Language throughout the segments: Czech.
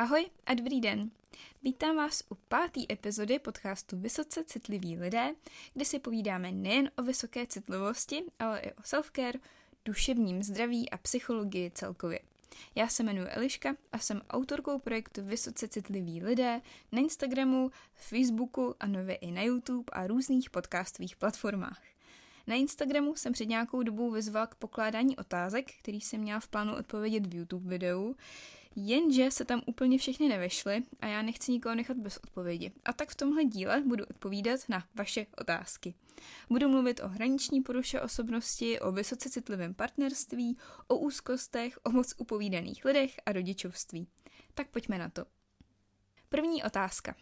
Ahoj a dobrý den. Vítám vás u 5. epizody podcastu Vysoce citliví lidé, kde si povídáme nejen o vysoké citlivosti, ale i o self-care, duševním zdraví a psychologii celkově. Já se jmenuji Eliška a jsem autorkou projektu Vysoce citliví lidé na Instagramu, Facebooku a nově i na YouTube a různých podcastových platformách. Na Instagramu jsem před nějakou dobou vyzval k pokládání otázek, který jsem měla v plánu odpovědět v YouTube videu, jenže se tam úplně všechny nevešly a já nechci nikoho nechat bez odpovědi. A tak v tomhle díle budu odpovídat na vaše otázky. Budu mluvit o hraniční poruše osobnosti, o vysoce citlivém partnerství, o úzkostech, o moc upovídaných lidech a rodičovství. Tak pojďme na to. První otázka.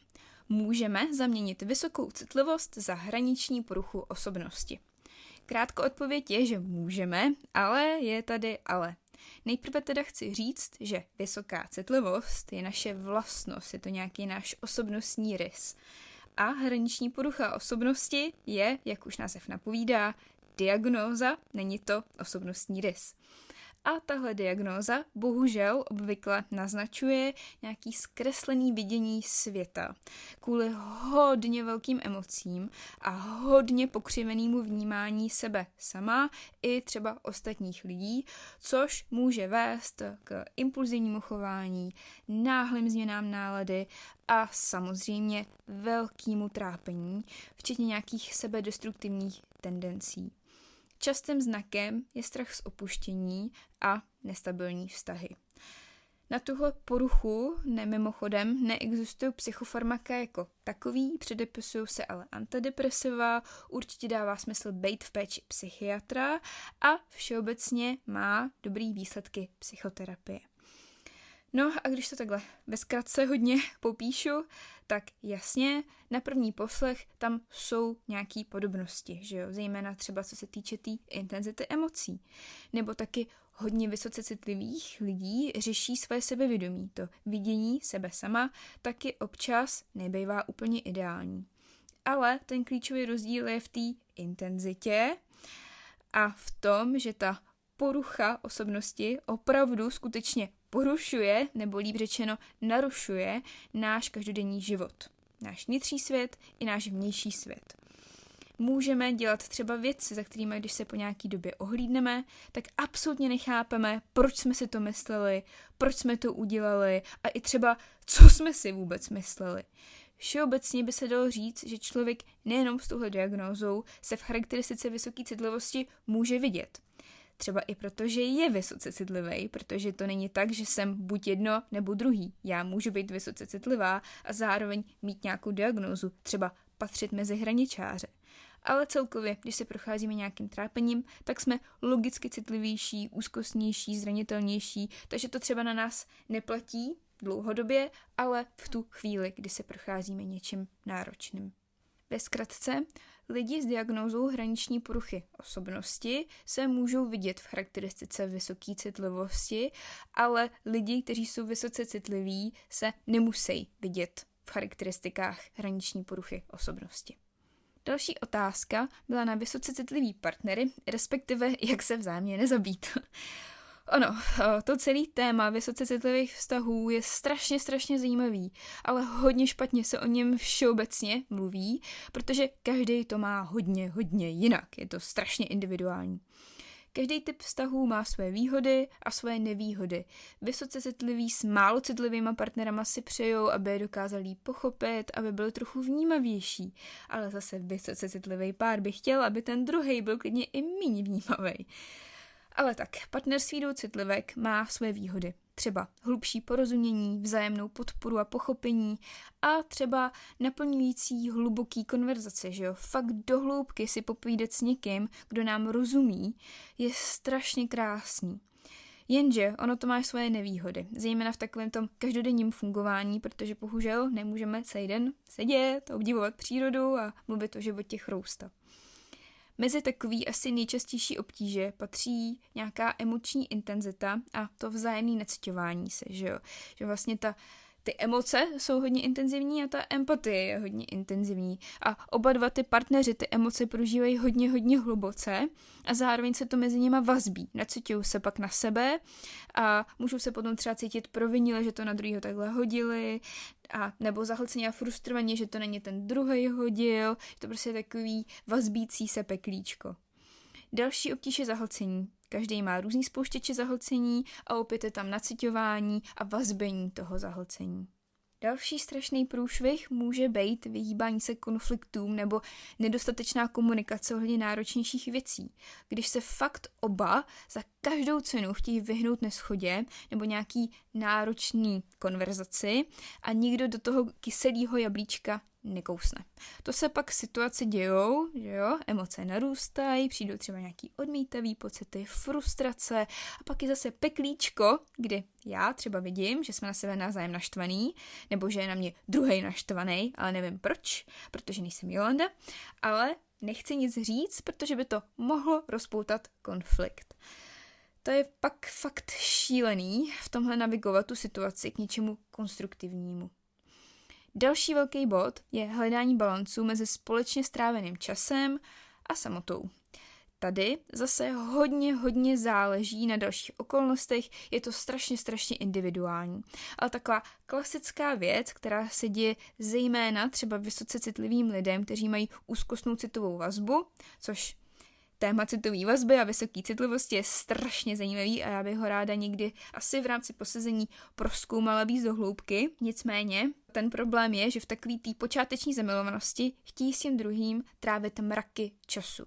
Můžeme zaměnit vysokou citlivost za hraniční poruchu osobnosti? Krátká odpověď je, že můžeme, ale je tady ale. Nejprve teda chci říct, že vysoká citlivost je naše vlastnost, je to nějaký náš osobnostní rys. A hraniční porucha osobnosti je, jak už název napovídá, diagnóza, není to osobnostní rys. A tahle diagnóza bohužel obvykle naznačuje nějaký zkreslený vidění světa kvůli hodně velkým emocím a hodně pokřivenému vnímání sebe sama i třeba ostatních lidí, což může vést k impulzivnímu chování, náhlým změnám nálady a samozřejmě velkému trápení, včetně nějakých sebedestruktivních tendencí. Častým znakem je strach z opuštění a nestabilní vztahy. Na tuhle poruchu, mimochodem, neexistují psychofarmaka jako takový, předepisují se ale antidepresiva, určitě dává smysl být v péči psychiatra a všeobecně má dobrý výsledky psychoterapie. No a když to takhle ve zkratce hodně popíšu, tak jasně, na první poslech tam jsou nějaké podobnosti, že jo? Zejména třeba co se týče té intenzity emocí. Nebo taky hodně vysoce citlivých lidí řeší své sebevědomí. To vidění sebe sama taky občas nebývá úplně ideální. Ale ten klíčový rozdíl je v té intenzitě a v tom, že ta porucha osobnosti opravdu skutečně porušuje, nebo líp řečeno narušuje náš každodenní život. Náš vnitřní svět i náš vnější svět. Můžeme dělat třeba věci, za kterými, když se po nějaký době ohlídneme, tak absolutně nechápeme, proč jsme si to mysleli, proč jsme to udělali a i třeba, co jsme si vůbec mysleli. Všeobecně by se dalo říct, že člověk nejenom s touhle diagnózou se v charakteristice vysoké citlivosti může vidět. Třeba i proto, že je vysoce citlivý, protože to není tak, že jsem buď jedno nebo druhý. Já můžu být vysoce citlivá a zároveň mít nějakou diagnózu, třeba patřit mezi hraničáře. Ale celkově, když se procházíme nějakým trápením, tak jsme logicky citlivější, úzkostnější, zranitelnější, takže to třeba na nás neplatí dlouhodobě, ale v tu chvíli, kdy se procházíme něčím náročným. Ve zkratce, lidi s diagnózou hraniční poruchy osobnosti se můžou vidět v charakteristice vysoké citlivosti, ale lidi, kteří jsou vysoce citliví, se nemusí vidět v charakteristikách hraniční poruchy osobnosti. Další otázka byla na vysoce citlivý partnery, respektive jak se vzájemně nezabít. Ono, to celý téma vysoce citlivých vztahů je strašně zajímavý, ale hodně špatně se o něm všeobecně mluví, protože každý to má hodně jinak, je to strašně individuální. Každý typ vztahů má své výhody a své nevýhody. Vysoce citliví s málo citlivýma partnerama si přejou, aby je dokázali pochopit, aby byl trochu vnímavější. Ale zase vysoce citlivý pár by chtěl, aby ten druhej byl klidně i méně vnímavý. Ale tak, partnerství dvou citlivek má své výhody. Třeba hlubší porozumění, vzájemnou podporu a pochopení a třeba naplňující hluboký konverzace, že jo? Fakt dohloubky si popovídat s někým, kdo nám rozumí, je strašně krásný. Jenže ono to má svoje nevýhody, zejména v takovém tom každodenním fungování, protože bohužel nemůžeme celý den sedět, obdivovat přírodu a mluvit o životě chrousta. Mezi takový asi nejčastější obtíže patří nějaká emoční intenzita a to vzájemné neciťování se, že jo. Že vlastně ta ty emoce jsou hodně intenzivní a ta empatie je hodně intenzivní. A oba dva ty partneři ty emoce prožívají hodně, hodně hluboce a zároveň se to mezi nima vazbí. Nacítí se pak na sebe a můžou se potom třeba cítit provinile, že to na druhého takhle hodili, a nebo zahlceně a frustrovaně, že to není ten druhý hodil, to prostě je takový vazbící se peklíčko. Další obtíž je zahlcení. Každý má různý spouštěče zahlcení a opět je tam naciťování a vazbení toho zahlcení. Další strašný průšvih může být vyhýbání se konfliktům nebo nedostatečná komunikace ohledně náročnějších věcí. Když se fakt oba za každou cenu chtějí vyhnout neshodě nebo nějaký náročný konverzaci a nikdo do toho kyselého jablíčka nekousne. To se pak situace dějou, že jo, emoce narůstají, přijdou třeba nějaký odmítavý pocity, frustrace a pak je zase peklíčko, kdy já třeba vidím, že jsme na sebe navzájem naštvaný, nebo že je na mě druhej naštvaný, ale nevím proč, protože nejsem Jolanda, ale nechci nic říct, protože by to mohlo rozpoutat konflikt. To je pak fakt šílený v tomhle navigovat tu situaci k něčemu konstruktivnímu. Další velký bod je hledání balancu mezi společně stráveným časem a samotou. Tady zase hodně, hodně záleží na dalších okolnostech, je to strašně, strašně individuální. Ale taková klasická věc, která se děje zejména třeba vysoce citlivým lidem, kteří mají úzkostnou citovou vazbu, což téma citové vazby a vysoké citlivosti je strašně zajímavý a já bych ho ráda někdy asi v rámci posezení prozkoumala víc do hloubky. Nicméně ten problém je, že v takový té počáteční zamilovanosti chtějí s tím druhým trávit mraky času.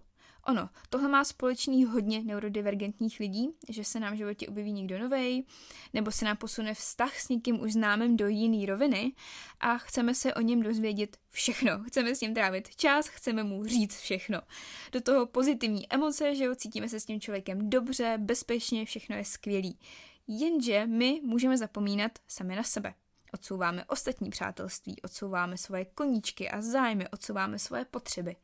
Ono, tohle má společný hodně neurodivergentních lidí, že se nám v životě objeví někdo novej, nebo se nám posune vztah s někým už známým do jiný roviny a chceme se o něm dozvědět všechno. Chceme s ním trávit čas, chceme mu říct všechno. Do toho pozitivní emoce, že jo, cítíme se s tím člověkem dobře, bezpečně, všechno je skvělý. Jenže my můžeme zapomínat sami na sebe. Odsouváme ostatní přátelství, odsouváme svoje koníčky a zájmy, odsouváme svoje potřeby.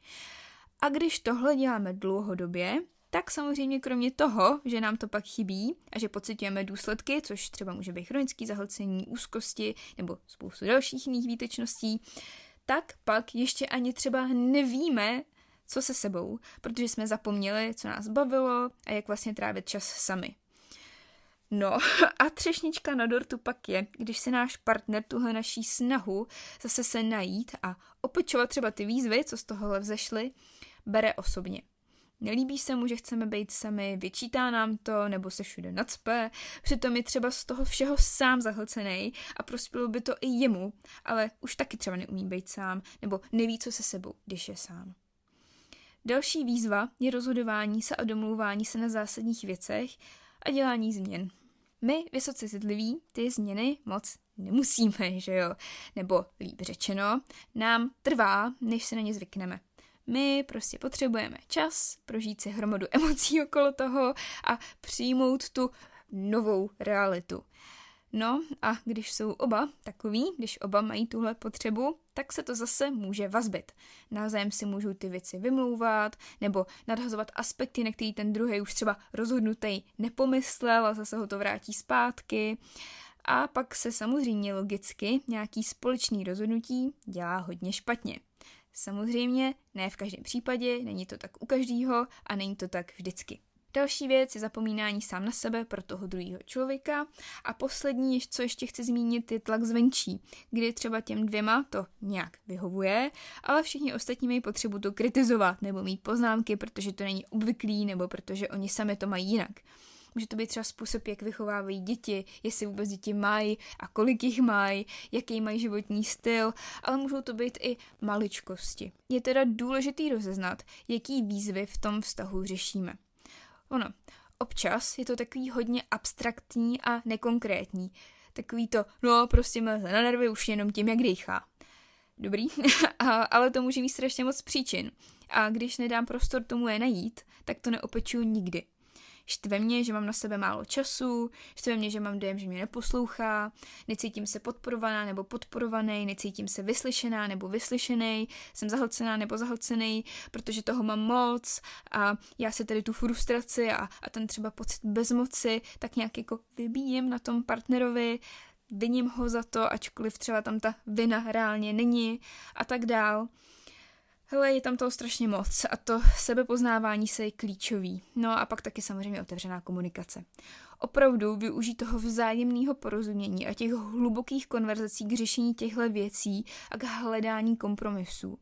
A když tohle děláme dlouhodobě, tak samozřejmě kromě toho, že nám to pak chybí a že pociťujeme důsledky, což třeba může být chronické zahlcení, úzkosti nebo spoustu dalších jiných výtečností, tak pak ještě ani třeba nevíme, co se sebou, protože jsme zapomněli, co nás bavilo a jak vlastně trávit čas sami. No a třešnička na dortu pak je, když se náš partner tuhle naší snahu zase se najít a opečovat třeba ty výzvy, co z tohohle vzešly, bere osobně. Nelíbí se mu, že chceme být sami, vyčítá nám to, nebo se všude nacpe, přitom je třeba z toho všeho sám zahlcenej a prospělo by to i jemu, ale už taky třeba neumí být sám, nebo neví, co se sebou, když je sám. Další výzva je rozhodování se a domlouvání se na zásadních věcech a dělání změn. My, vysoce citliví, ty změny moc nemusíme, že jo? Nebo líp řečeno, nám trvá, než se na ně zvykneme. My prostě potřebujeme čas, prožít si hromadu emocí okolo toho a přijmout tu novou realitu. No a když jsou oba takový, když oba mají tuhle potřebu, tak se to zase může vazbit. Navzájem si můžou ty věci vymlouvat nebo nadhazovat aspekty, na který ten druhý už třeba rozhodnutý nepomyslel a zase ho to vrátí zpátky. A pak se samozřejmě logicky nějaký společný rozhodnutí dělá hodně špatně. Samozřejmě ne v každém případě, není to tak u každého a není to tak vždycky. Další věc je zapomínání sám na sebe pro toho druhého člověka a poslední, co ještě chci zmínit, je tlak zvenčí, kdy třeba těm dvěma to nějak vyhovuje, ale všichni ostatní mají potřebu to kritizovat nebo mít poznámky, protože to není obvyklý nebo protože oni sami to mají jinak. Může to být třeba způsob, jak vychovávají děti, jestli vůbec děti mají a kolik jich mají, jaký mají životní styl, ale můžou to být i maličkosti. Je teda důležitý rozeznat, jaký výzvy v tom vztahu řešíme. Ono, občas je to takový hodně abstraktní a nekonkrétní. Takový to, no prostě mě na nervy už jenom tím, jak dýchá. Dobrý, ale to může mít strašně moc příčin. A když nedám prostor tomu je najít, tak to neopečuju nikdy. Štve mě, že mám na sebe málo času, štve mě, že mám dojem, že mě neposlouchá, necítím se podporovaná nebo podporovaný, necítím se vyslyšená nebo vyslyšenej, jsem zahlcená nebo zahlcenej, protože toho mám moc a já se tady tu frustraci a ten třeba pocit bezmoci tak nějak jako vybíjím na tom partnerovi, viním ho za to, ačkoliv třeba tam ta vina reálně není a tak dál. Hele, je tam toho strašně moc a to sebepoznávání se je klíčový. No a pak taky samozřejmě otevřená komunikace. Opravdu využít toho vzájemného porozumění a těch hlubokých konverzací k řešení těchto věcí a k hledání kompromisů.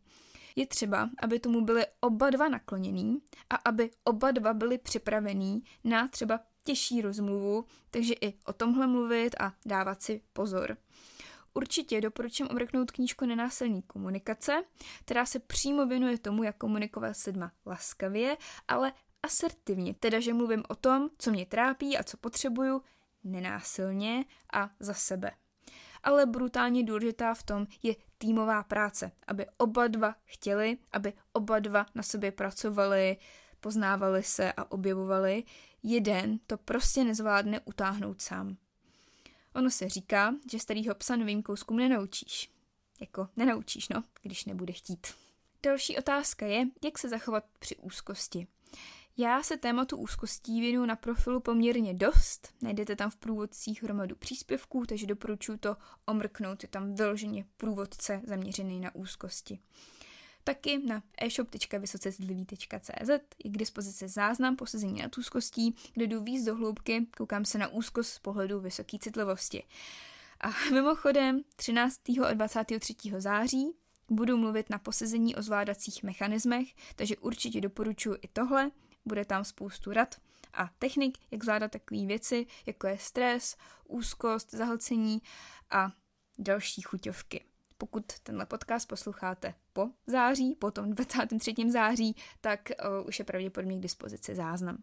Je třeba, aby tomu byly oba dva nakloněný a aby oba dva byli připravený na třeba těžší rozmluvu, takže i o tomhle mluvit a dávat si pozor. Určitě doporučím omrknout knížku Nenásilný komunikace, která se přímo věnuje tomu, jak komunikovat s lidma laskavě, ale asertivně. Teda, že mluvím o tom, co mě trápí a co potřebuju, nenásilně a za sebe. Ale brutálně důležitá v tom je týmová práce, aby oba dva chtěli, aby oba dva na sobě pracovali, poznávali se a objevovali. Jeden to prostě nezvládne utáhnout sám. Ono se říká, že starýho psa novým kouskům nenaučíš. Když nebude chtít. Další otázka je, jak se zachovat při úzkosti. Já se tématu úzkostí věnuju na profilu poměrně dost. Najdete tam v průvodcích hromadu příspěvků, takže doporučuji to omrknout. Je tam vyloženě průvodce zaměřený na úzkosti. Taky na e-shop.vysocecitliví.cz je k dispozici záznam posezení nad úzkostí, kde jdu víc do hloubky, koukám se na úzkost z pohledu vysoké citlivosti. A mimochodem 13. a 23. září budu mluvit na posezení o zvládacích mechanismech, takže určitě doporučuji i tohle, bude tam spoustu rad a technik, jak zvládat takové věci, jako je stres, úzkost, zahlcení a další chuťovky. Pokud tenhle podcast posloucháte po září, potom 23. září, tak už je pravděpodobně k dispozici záznam.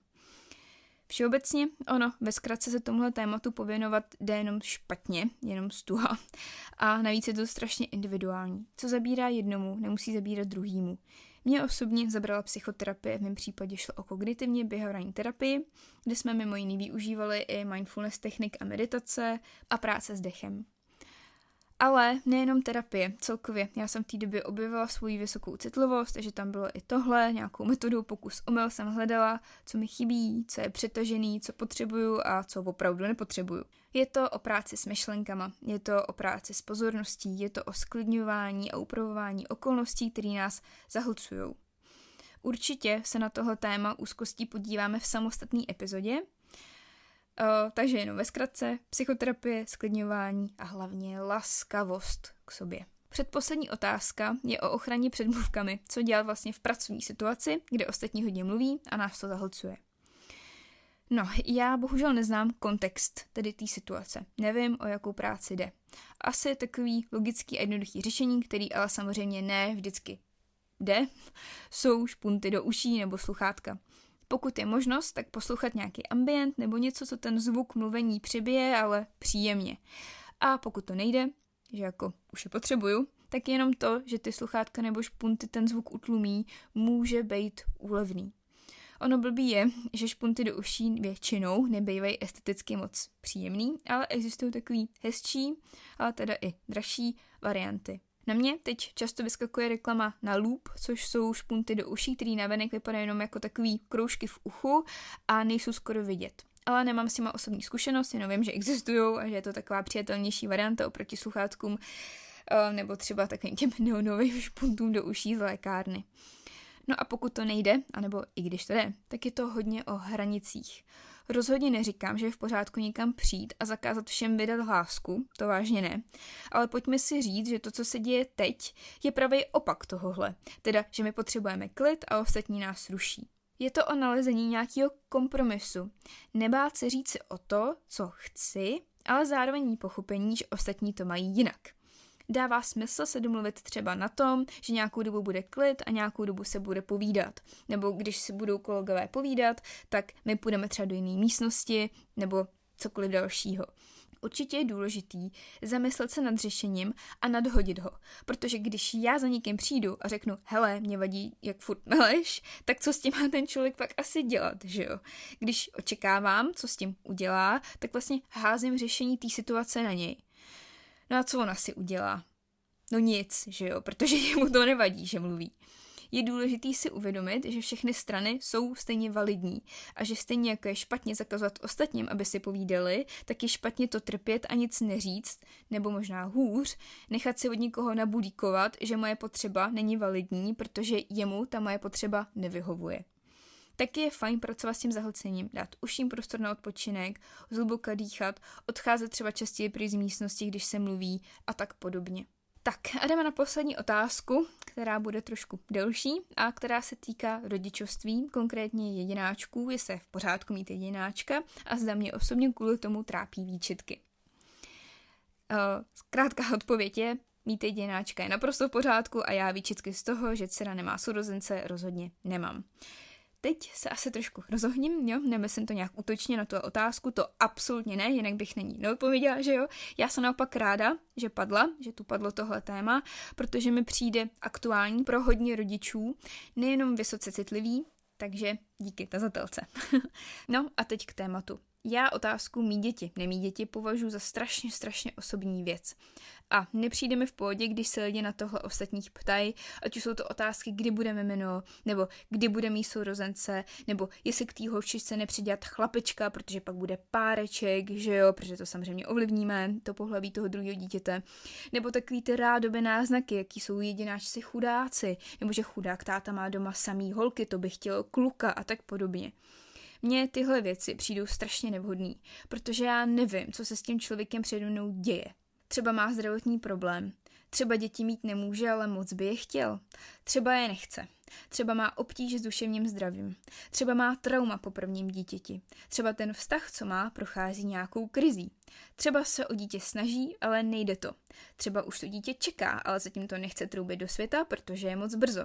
Všeobecně, ve zkratce se tomuhle tématu pověnovat jde jenom špatně, jenom stuha. A navíc je to strašně individuální. Co zabírá jednomu, nemusí zabírat druhýmu. Mě osobně zabrala psychoterapie, v mém případě šlo o kognitivně behaviorální terapii, kde jsme mimo jiný využívali i mindfulness technik a meditace a práce s dechem. Ale nejenom terapie, celkově. Já jsem v té době objevila svoji vysokou citlivost, takže tam bylo i tohle, nějakou metodu, pokus omyl jsem hledala, co mi chybí, co je přetažený, co potřebuju a co opravdu nepotřebuju. Je to o práci s myšlenkama, je to o práci s pozorností, je to o sklidňování a upravování okolností, které nás zahlcují. Určitě se na tohle téma úzkostí podíváme v samostatné epizodě, takže jenom ve zkratce, psychoterapie, sklidňování a hlavně laskavost k sobě. Předposlední otázka je o ochraně před mluvkami, co dělat vlastně v pracovní situaci, kde ostatní hodně mluví a nás to zahlcuje. No, já bohužel neznám kontext tedy té situace, nevím, o jakou práci jde. Asi je takový logický a jednoduchý řešení, který ale samozřejmě ne vždycky jde, jsou špunty do uší nebo sluchátka. Pokud je možnost, tak poslouchat nějaký ambient nebo něco, co ten zvuk mluvení přibije, ale příjemně. A pokud to nejde, že jako už je potřebuju, tak jenom to, že ty sluchátka nebo špunty ten zvuk utlumí, může být úlevný. Ono blbý je, že špunty do uší většinou nebývají esteticky moc příjemný, ale existují takový hezčí, ale teda i dražší varianty. Na mě teď často vyskakuje reklama na Loop, což jsou špunty do uší, který navenek vypadají jenom jako takový kroužky v uchu a nejsou skoro vidět. Ale nemám s nima osobní zkušenost, jenom vím, že existují a že je to taková přijatelnější varianta oproti sluchátkům nebo třeba takovým těm neonovým špuntům do uší z lékárny. No a pokud to nejde, anebo i když to jde, tak je to hodně o hranicích. Rozhodně neříkám, že je v pořádku někam přijít a zakázat všem vydat hlásku, to vážně ne, ale pojďme si říct, že to, co se děje teď, je pravý opak tohohle, teda, že my potřebujeme klid a ostatní nás ruší. Je to o nalezení nějakého kompromisu. Nebát se říct si o to, co chci, ale zároveň pochopení, že ostatní to mají jinak. Dává smysl se domluvit třeba na tom, že nějakou dobu bude klid a nějakou dobu se bude povídat. Nebo když si budou kolegové povídat, tak my půjdeme třeba do jiné místnosti nebo cokoliv dalšího. Určitě je důležitý zamyslet se nad řešením a nadhodit ho. Protože když já za někým přijdu a řeknu, hele, mě vadí, jak furt meleš, tak co s tím má ten člověk pak asi dělat, že jo? Když očekávám, co s tím udělá, tak vlastně házím řešení té situace na něj. No a co ona si udělá? No nic, že jo, protože jemu to nevadí, že mluví. je důležité si uvědomit, že všechny strany jsou stejně validní a že stejně jako je špatně zakazovat ostatním, aby si povídali, tak je špatně to trpět a nic neříct, nebo možná hůř, nechat si od někoho nabudíkovat, že moje potřeba není validní, protože jemu ta moje potřeba nevyhovuje. Taky je fajn pracovat s tím zahlcením, dát uším prostor na odpočinek, zhluboka dýchat, odcházet třeba častěji pryč z místnosti, když se mluví a tak podobně. Tak a jdeme na poslední otázku, která bude trošku delší a která se týká rodičovství, konkrétně jedináčků, jestli je v pořádku mít jedináčka a zda mě osobně kvůli tomu trápí výčitky. Krátká odpověď je, mít jedináčka je naprosto v pořádku a já výčitky z toho, že dcera nemá sourozence, rozhodně nemám. Teď se asi trošku rozohním, jo? Nemyslím to nějak útočně na tu otázku, to absolutně ne, jinak bych na ní neodpověděla, že jo. Já jsem naopak ráda, že padla, že tu padlo tohle téma, protože mi přijde aktuální pro hodně rodičů, nejenom vysoce citlivý, takže díky tazatelce. No a teď k tématu. Já otázku mý děti, nemí děti považuji za strašně osobní věc. A nepřijde mi v pohodě, když se lidi na tohle ostatních ptají, ať už jsou to otázky, kdy bude jméno, nebo kdy bude mý sourozence, nebo jestli k té holčičce nepřidělat chlapečka, protože pak bude páreček, že jo, protože to samozřejmě ovlivníme, to pohlaví toho druhého dítěte. Nebo takový ty rádoby náznaky, jaký jsou jedináčci chudáci, nebo že chudák táta má doma samý holky, to by chtělo kluka a tak podobně. Mně tyhle věci přijdou strašně nevhodný, protože já nevím, co se s tím člověkem přede mnou děje. Třeba má zdravotní problém, třeba děti mít nemůže, ale moc by je chtěl, třeba je nechce, třeba má obtíže s duševním zdravím, třeba má trauma po prvním dítěti, třeba ten vztah, co má, prochází nějakou krizí, třeba se o dítě snaží, ale nejde to, třeba už to dítě čeká, ale zatím to nechce troubit do světa, protože je moc brzo,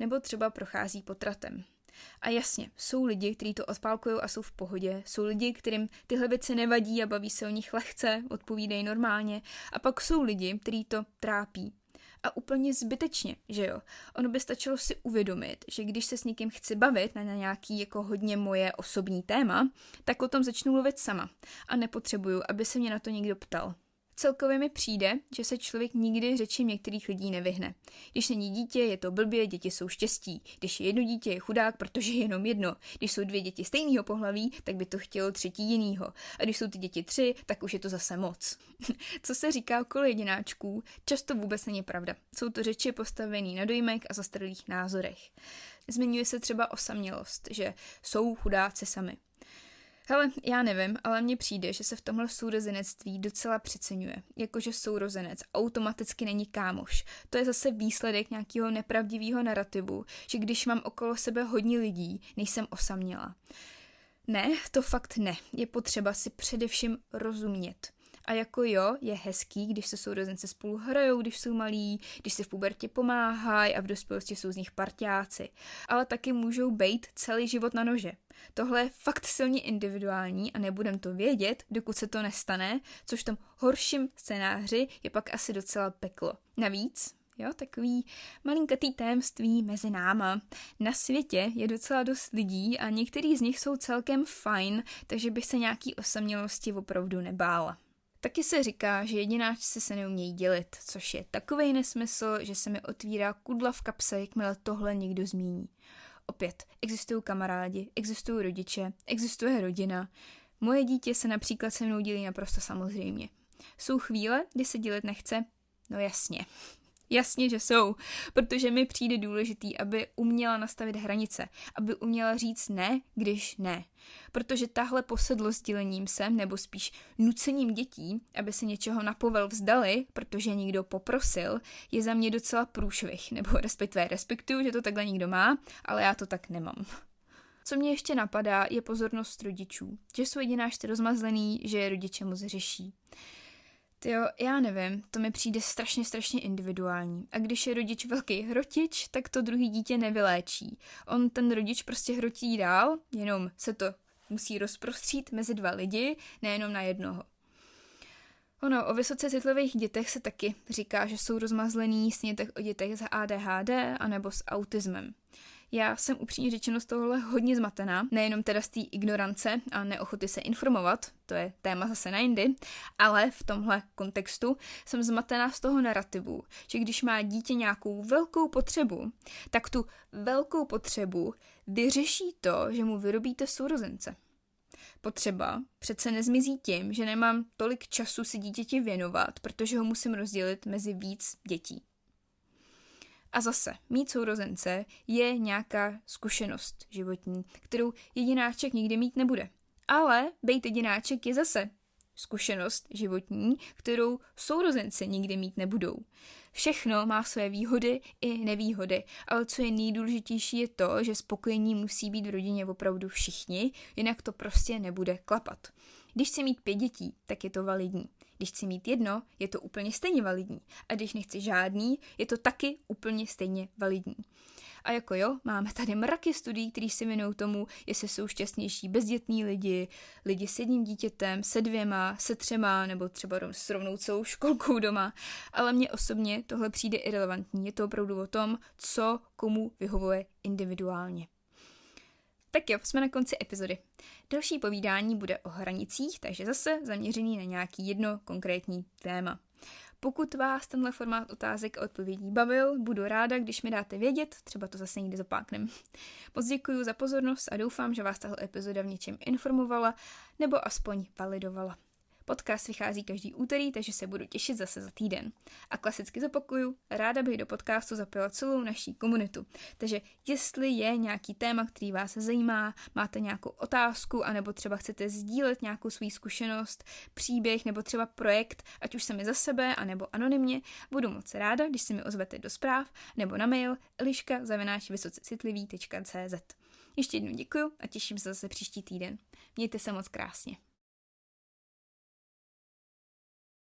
nebo třeba prochází potratem. A jasně, jsou lidi, kteří to odpálkují a jsou v pohodě, jsou lidi, kterým tyhle věci nevadí a baví se o nich lehce, odpovídají normálně a pak jsou lidi, kteří to trápí. A úplně zbytečně, že jo? Ono by stačilo si uvědomit, že když se s někým chci bavit na nějaký jako hodně moje osobní téma, tak o tom začnu mluvit sama a nepotřebuju, aby se mě na to někdo ptal. Celkově mi přijde, že se člověk nikdy řečím některých lidí nevyhne. Když není dítě, je to blbě, děti jsou štěstí. Když je jedno dítě, je chudák, protože je jenom jedno. Když jsou dvě děti stejného pohlaví, tak by to chtělo třetí jinýho. A když jsou ty děti tři, tak už je to zase moc. Co se říká okolo jedináčků, často vůbec není pravda. Jsou to řeči postavené na dojmech a zastaralých názorech. Zmiňuje se třeba osamělost, že jsou chudáci sami. Hele, já nevím, ale mně přijde, že se v tomhle sourozenectví docela přeceňuje. Jakože sourozenec automaticky není kámoš. To je zase výsledek nějakého nepravdivého narrativu, že když mám okolo sebe hodně lidí, nejsem osaměla. Ne, to fakt ne. Je potřeba si především rozumět. A jako jo, je hezký, když se sourozence spolu hrajou, když jsou malí, když se v pubertě pomáhají a v dospělosti jsou z nich parťáci. Ale taky můžou bejt celý život na nože. Tohle je fakt silně individuální a nebudem to vědět, dokud se to nestane, což v tom horším scénáři je pak asi docela peklo. Navíc, jo, takový malinkatý tajemství mezi náma. Na světě je docela dost lidí a některý z nich jsou celkem fajn, takže bych se nějaký osamělosti opravdu nebála. Taky se říká, že jedináčci se neumějí dělit, což je takovej nesmysl, že se mi otvírá kudla v kapse, jakmile tohle někdo zmíní. Opět, existují kamarádi, existují rodiče, existuje rodina. Moje dítě se například se mnou dělí naprosto samozřejmě. Jsou chvíle, kdy se dělit nechce? No jasně. Jasně, že jsou, protože mi přijde důležitý, aby uměla nastavit hranice, aby uměla říct ne, když ne. Protože tahle posedlost dělením se, nebo spíš nucením dětí, aby se něčeho napovel vzdali, protože někdo poprosil, je za mě docela průšvih, nebo respektuju, že to takhle někdo má, ale já to tak nemám. Co mě ještě napadá, je pozornost rodičů, že jsou jedináčci rozmazlený, že je rodiče moc řeší. Jo, já nevím, to mi přijde strašně individuální. A když je rodič velký hrotič, tak to druhý dítě nevyléčí. On ten rodič prostě hrotí dál, jenom se to musí rozprostřít mezi dva lidi, nejenom na jednoho. Ono, o vysoce citlivých dětech se taky říká, že jsou rozmazlený snětek o dětech s ADHD anebo s autismem. Já jsem upřímně řečeno z tohohle hodně zmatená, nejenom teda z té ignorance a neochoty se informovat, to je téma zase na jindy, ale v tomhle kontextu jsem zmatená z toho narrativu, že když má dítě nějakou velkou potřebu, tak tu velkou potřebu vyřeší to, že mu vyrobíte sourozence. Potřeba přece nezmizí tím, že nemám tolik času si dítěti věnovat, protože ho musím rozdělit mezi víc dětí. A zase, mít sourozence je nějaká zkušenost životní, kterou jedináček nikdy mít nebude. Ale bejt jedináček je zase zkušenost životní, kterou sourozence nikdy mít nebudou. Všechno má své výhody i nevýhody, ale co je nejdůležitější je to, že spokojení musí být v rodině opravdu všichni, jinak to prostě nebude klapat. Když chci mít 5 dětí, tak je to validní. Když chci mít 1, je to úplně stejně validní. A když nechci žádný, je to taky úplně stejně validní. A jako jo, máme tady mraky studií, které se věnují tomu, jestli jsou šťastnější bezdětní lidi, lidi s jedním dítětem, se 2, se 3, nebo třeba s rovnou celou školkou doma. Ale mně osobně tohle přijde irelevantní. Je to opravdu o tom, co komu vyhovuje individuálně. Tak jo, jsme na konci epizody. Další povídání bude o hranicích, takže zase zaměřený na nějaký jedno konkrétní téma. Pokud vás tenhle formát otázek a odpovědí bavil, budu ráda, když mi dáte vědět, třeba to zase někdy zapáknem. Moc děkuji za pozornost a doufám, že vás tahle epizoda v něčem informovala nebo aspoň validovala. Podcast vychází každý úterý, takže se budu těšit zase za týden. A klasicky zopakuju, ráda bych do podcastu zapojila celou naší komunitu. Takže jestli je nějaký téma, který vás zajímá, máte nějakou otázku, anebo třeba chcete sdílet nějakou svou zkušenost, příběh nebo třeba projekt, ať už sami za sebe, anebo anonymně, budu moc ráda, když se mi ozvete do zpráv nebo na mail eliška@vysocecitlivi.cz. Ještě jednou děkuju a těším se zase příští týden. Mějte se moc krásně.